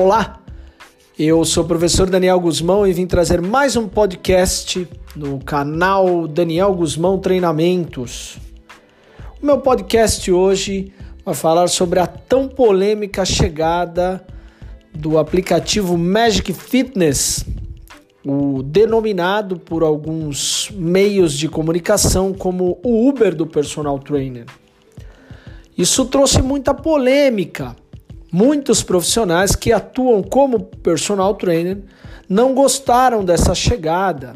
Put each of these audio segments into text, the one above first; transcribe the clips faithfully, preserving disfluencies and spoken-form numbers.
Olá, eu sou o professor Daniel Gusmão e vim trazer mais um podcast no canal Daniel Gusmão Treinamentos. O meu podcast hoje vai falar sobre a tão polêmica chegada do aplicativo Magic Fitness, o denominado por alguns meios de comunicação como o Uber do personal trainer. Isso trouxe muita polêmica. Muitos profissionais que atuam como personal trainer não gostaram dessa chegada.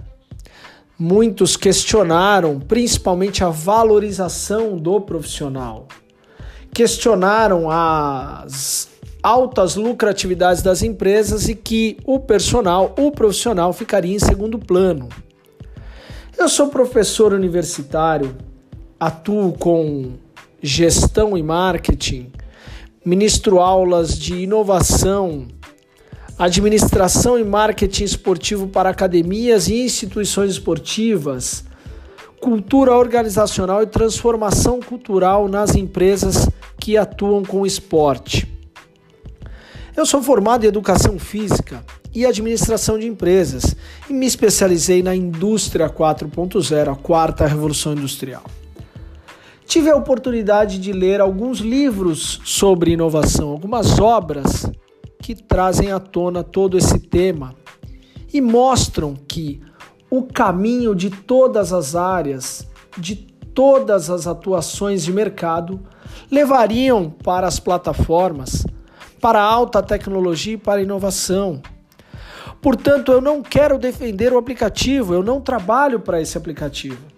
Muitos questionaram, principalmente, a valorização do profissional. Questionaram as altas lucratividades das empresas e que o personal, o profissional ficaria em segundo plano. Eu sou professor universitário, atuo com gestão e marketing, ministro aulas de inovação, administração e marketing esportivo para academias e instituições esportivas, cultura organizacional e transformação cultural nas empresas que atuam com esporte. Eu sou formado em educação física e administração de empresas e me especializei na indústria quatro ponto zero, a quarta revolução industrial. Tive a oportunidade de ler alguns livros sobre inovação, algumas obras que trazem à tona todo esse tema e mostram que o caminho de todas as áreas, de todas as atuações de mercado, levariam para as plataformas, para a alta tecnologia e para a inovação. Portanto, eu não quero defender o aplicativo, eu não trabalho para esse aplicativo.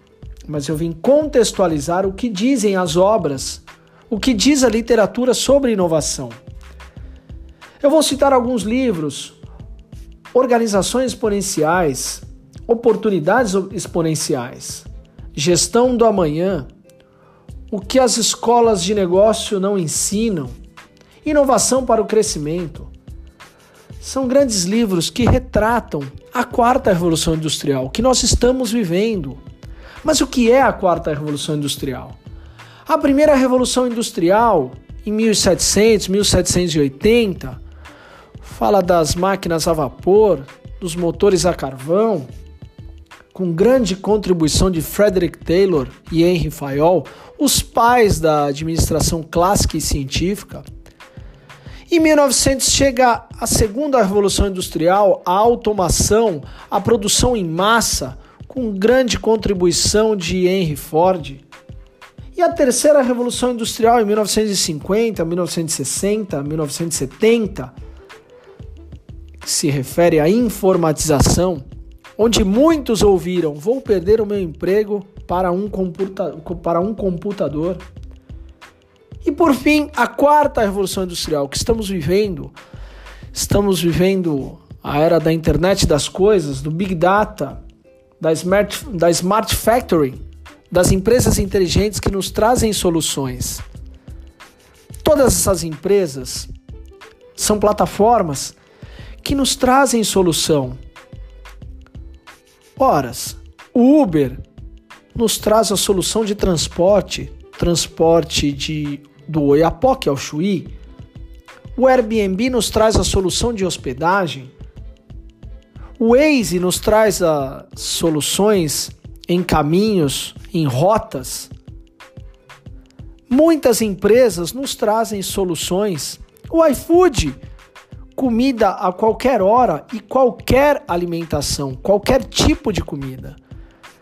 Mas eu vim contextualizar o que dizem as obras, o que diz a literatura sobre inovação. Eu vou citar alguns livros: Organizações Exponenciais, Oportunidades Exponenciais, Gestão do Amanhã, O que as Escolas de Negócio Não Ensinam, Inovação para o Crescimento. São grandes livros que retratam a quarta revolução industrial, que nós estamos vivendo. Mas o que é a quarta revolução industrial? A primeira revolução industrial, em mil e setecentos, mil setecentos e oitenta, fala das máquinas a vapor, dos motores a carvão, com grande contribuição de Frederick Taylor e Henry Fayol, os pais da administração clássica e científica. Em mil e novecentos chega a segunda revolução industrial, a automação, a produção em massa, com grande contribuição de Henry Ford. E a terceira revolução industrial em mil novecentos e cinquenta, mil novecentos e sessenta, mil novecentos e setenta, que se refere à informatização, onde muitos ouviram: vou perder o meu emprego para um, computa- para um computador. E por fim, a quarta revolução industrial que estamos vivendo, estamos vivendo a era da internet das coisas, do Big Data, Da Smart, da Smart Factory, das empresas inteligentes que nos trazem soluções. Todas essas empresas são plataformas que nos trazem solução. Ora, o Uber nos traz a solução de transporte, transporte de, do Oiapoque ao Chuí. O Airbnb nos traz a solução de hospedagem. O Waze nos traz a soluções em caminhos, em rotas. Muitas empresas nos trazem soluções. O iFood, comida a qualquer hora e qualquer alimentação, qualquer tipo de comida.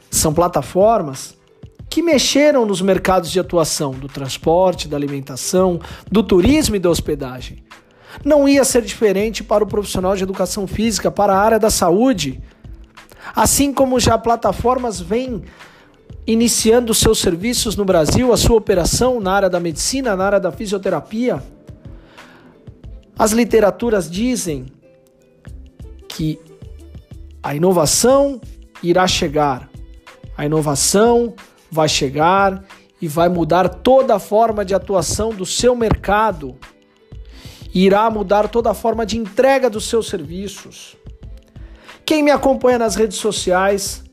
São plataformas que mexeram nos mercados de atuação do transporte, da alimentação, do turismo e da hospedagem. Não ia ser diferente para o profissional de educação física, para a área da saúde. Assim como já plataformas vêm iniciando seus serviços no Brasil, a sua operação na área da medicina, na área da fisioterapia. As literaturas dizem que a inovação irá chegar. A inovação vai chegar e vai mudar toda a forma de atuação do seu mercado. Irá mudar toda a forma de entrega dos seus serviços. Quem me acompanha nas redes sociais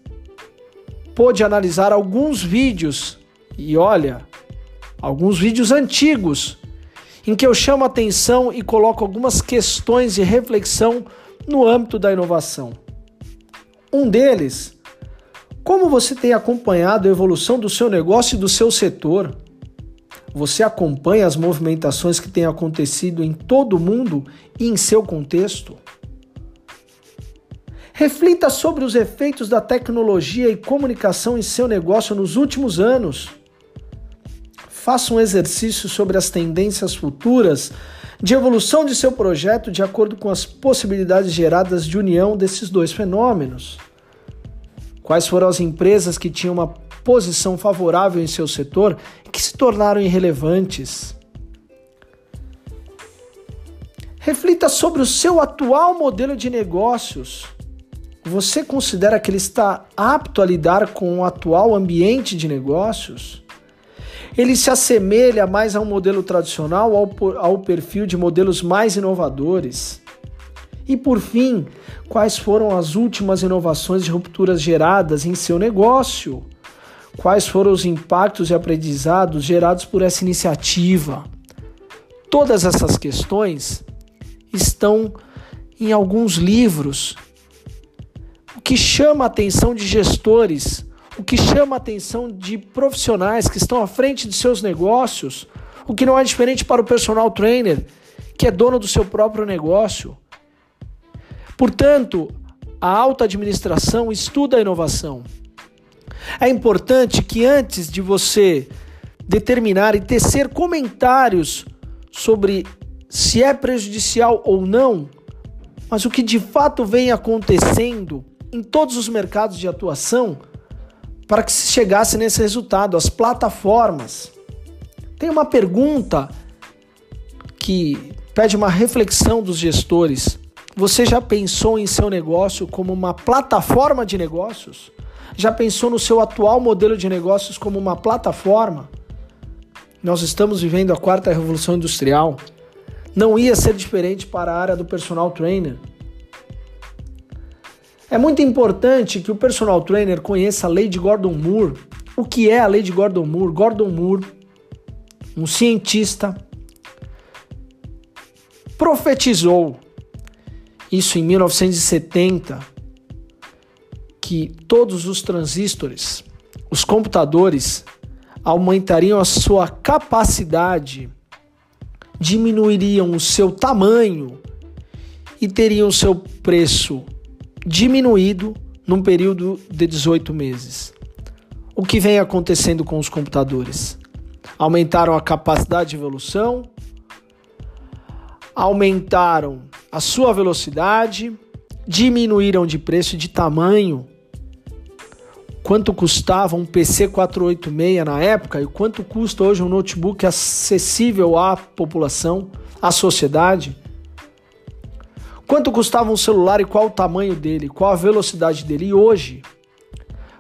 pôde analisar alguns vídeos, e olha, alguns vídeos antigos, em que eu chamo a atenção e coloco algumas questões de reflexão no âmbito da inovação. Um deles, como você tem acompanhado a evolução do seu negócio e do seu setor? Você acompanha as movimentações que têm acontecido em todo o mundo e em seu contexto? Reflita sobre os efeitos da tecnologia e comunicação em seu negócio nos últimos anos. Faça um exercício sobre as tendências futuras de evolução de seu projeto de acordo com as possibilidades geradas de união desses dois fenômenos. Quais foram as empresas que tinham uma posição favorável em seu setor que se tornaram irrelevantes? Reflita sobre o seu atual modelo de negócios. Você considera que ele está apto a lidar com o atual ambiente de negócios? Ele se assemelha mais a um modelo tradicional ou ao perfil de modelos mais inovadores? E por fim, quais foram as últimas inovações e rupturas geradas em seu negócio? Quais foram os impactos e aprendizados gerados por essa iniciativa? Todas essas questões estão em alguns livros. O que chama a atenção de gestores, o que chama a atenção de profissionais que estão à frente de seus negócios, o que não é diferente para o personal trainer, que é dono do seu próprio negócio. Portanto, a alta administração estuda a inovação. É importante que antes de você determinar e tecer comentários sobre se é prejudicial ou não, mas o que de fato vem acontecendo em todos os mercados de atuação, para que se chegasse nesse resultado, as plataformas. Tem uma pergunta que pede uma reflexão dos gestores. Você já pensou em seu negócio como uma plataforma de negócios? Já pensou no seu atual modelo de negócios como uma plataforma? Nós estamos vivendo a quarta revolução industrial. Não ia ser diferente para a área do personal trainer. É muito importante que o personal trainer conheça a lei de Gordon Moore. O que é a lei de Gordon Moore? Gordon Moore, um cientista, profetizou isso em mil novecentos e setenta. Que todos os transistores, os computadores, aumentariam a sua capacidade, diminuiriam o seu tamanho e teriam o seu preço diminuído num período de dezoito meses. O que vem acontecendo com os computadores? Aumentaram a capacidade de evolução, aumentaram a sua velocidade, diminuíram de preço e de tamanho. Quanto custava um P C quatrocentos e oitenta e seis na época e quanto custa hoje um notebook acessível à população, à sociedade? Quanto custava um celular e qual o tamanho dele, qual a velocidade dele? E hoje,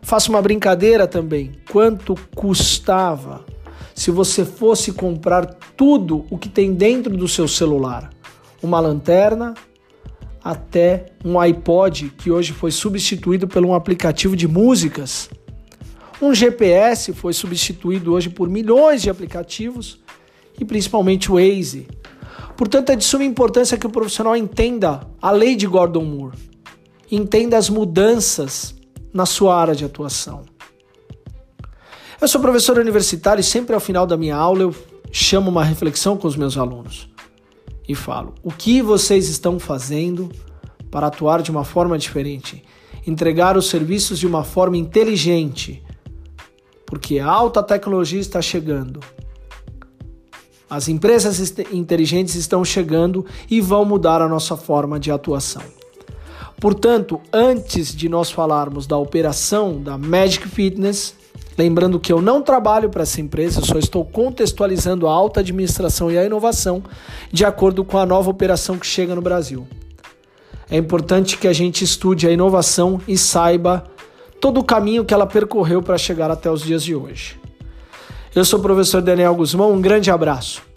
faça uma brincadeira também, quanto custava se você fosse comprar tudo o que tem dentro do seu celular? Uma lanterna, até um iPod, que hoje foi substituído por um aplicativo de músicas. Um G P S foi substituído hoje por milhões de aplicativos e principalmente o Waze. Portanto, é de suma importância que o profissional entenda a lei de Gordon Moore, entenda as mudanças na sua área de atuação. Eu sou professor universitário e sempre ao final da minha aula eu chamo uma reflexão com os meus alunos. E falo, o que vocês estão fazendo para atuar de uma forma diferente? Entregar os serviços de uma forma inteligente, porque a alta tecnologia está chegando. As empresas inteligentes estão chegando e vão mudar a nossa forma de atuação. Portanto, antes de nós falarmos da operação da Magic Fitness, lembrando que eu não trabalho para essa empresa, eu só estou contextualizando a alta administração e a inovação de acordo com a nova operação que chega no Brasil. É importante que a gente estude a inovação e saiba todo o caminho que ela percorreu para chegar até os dias de hoje. Eu sou o professor Daniel Gusmão, um grande abraço.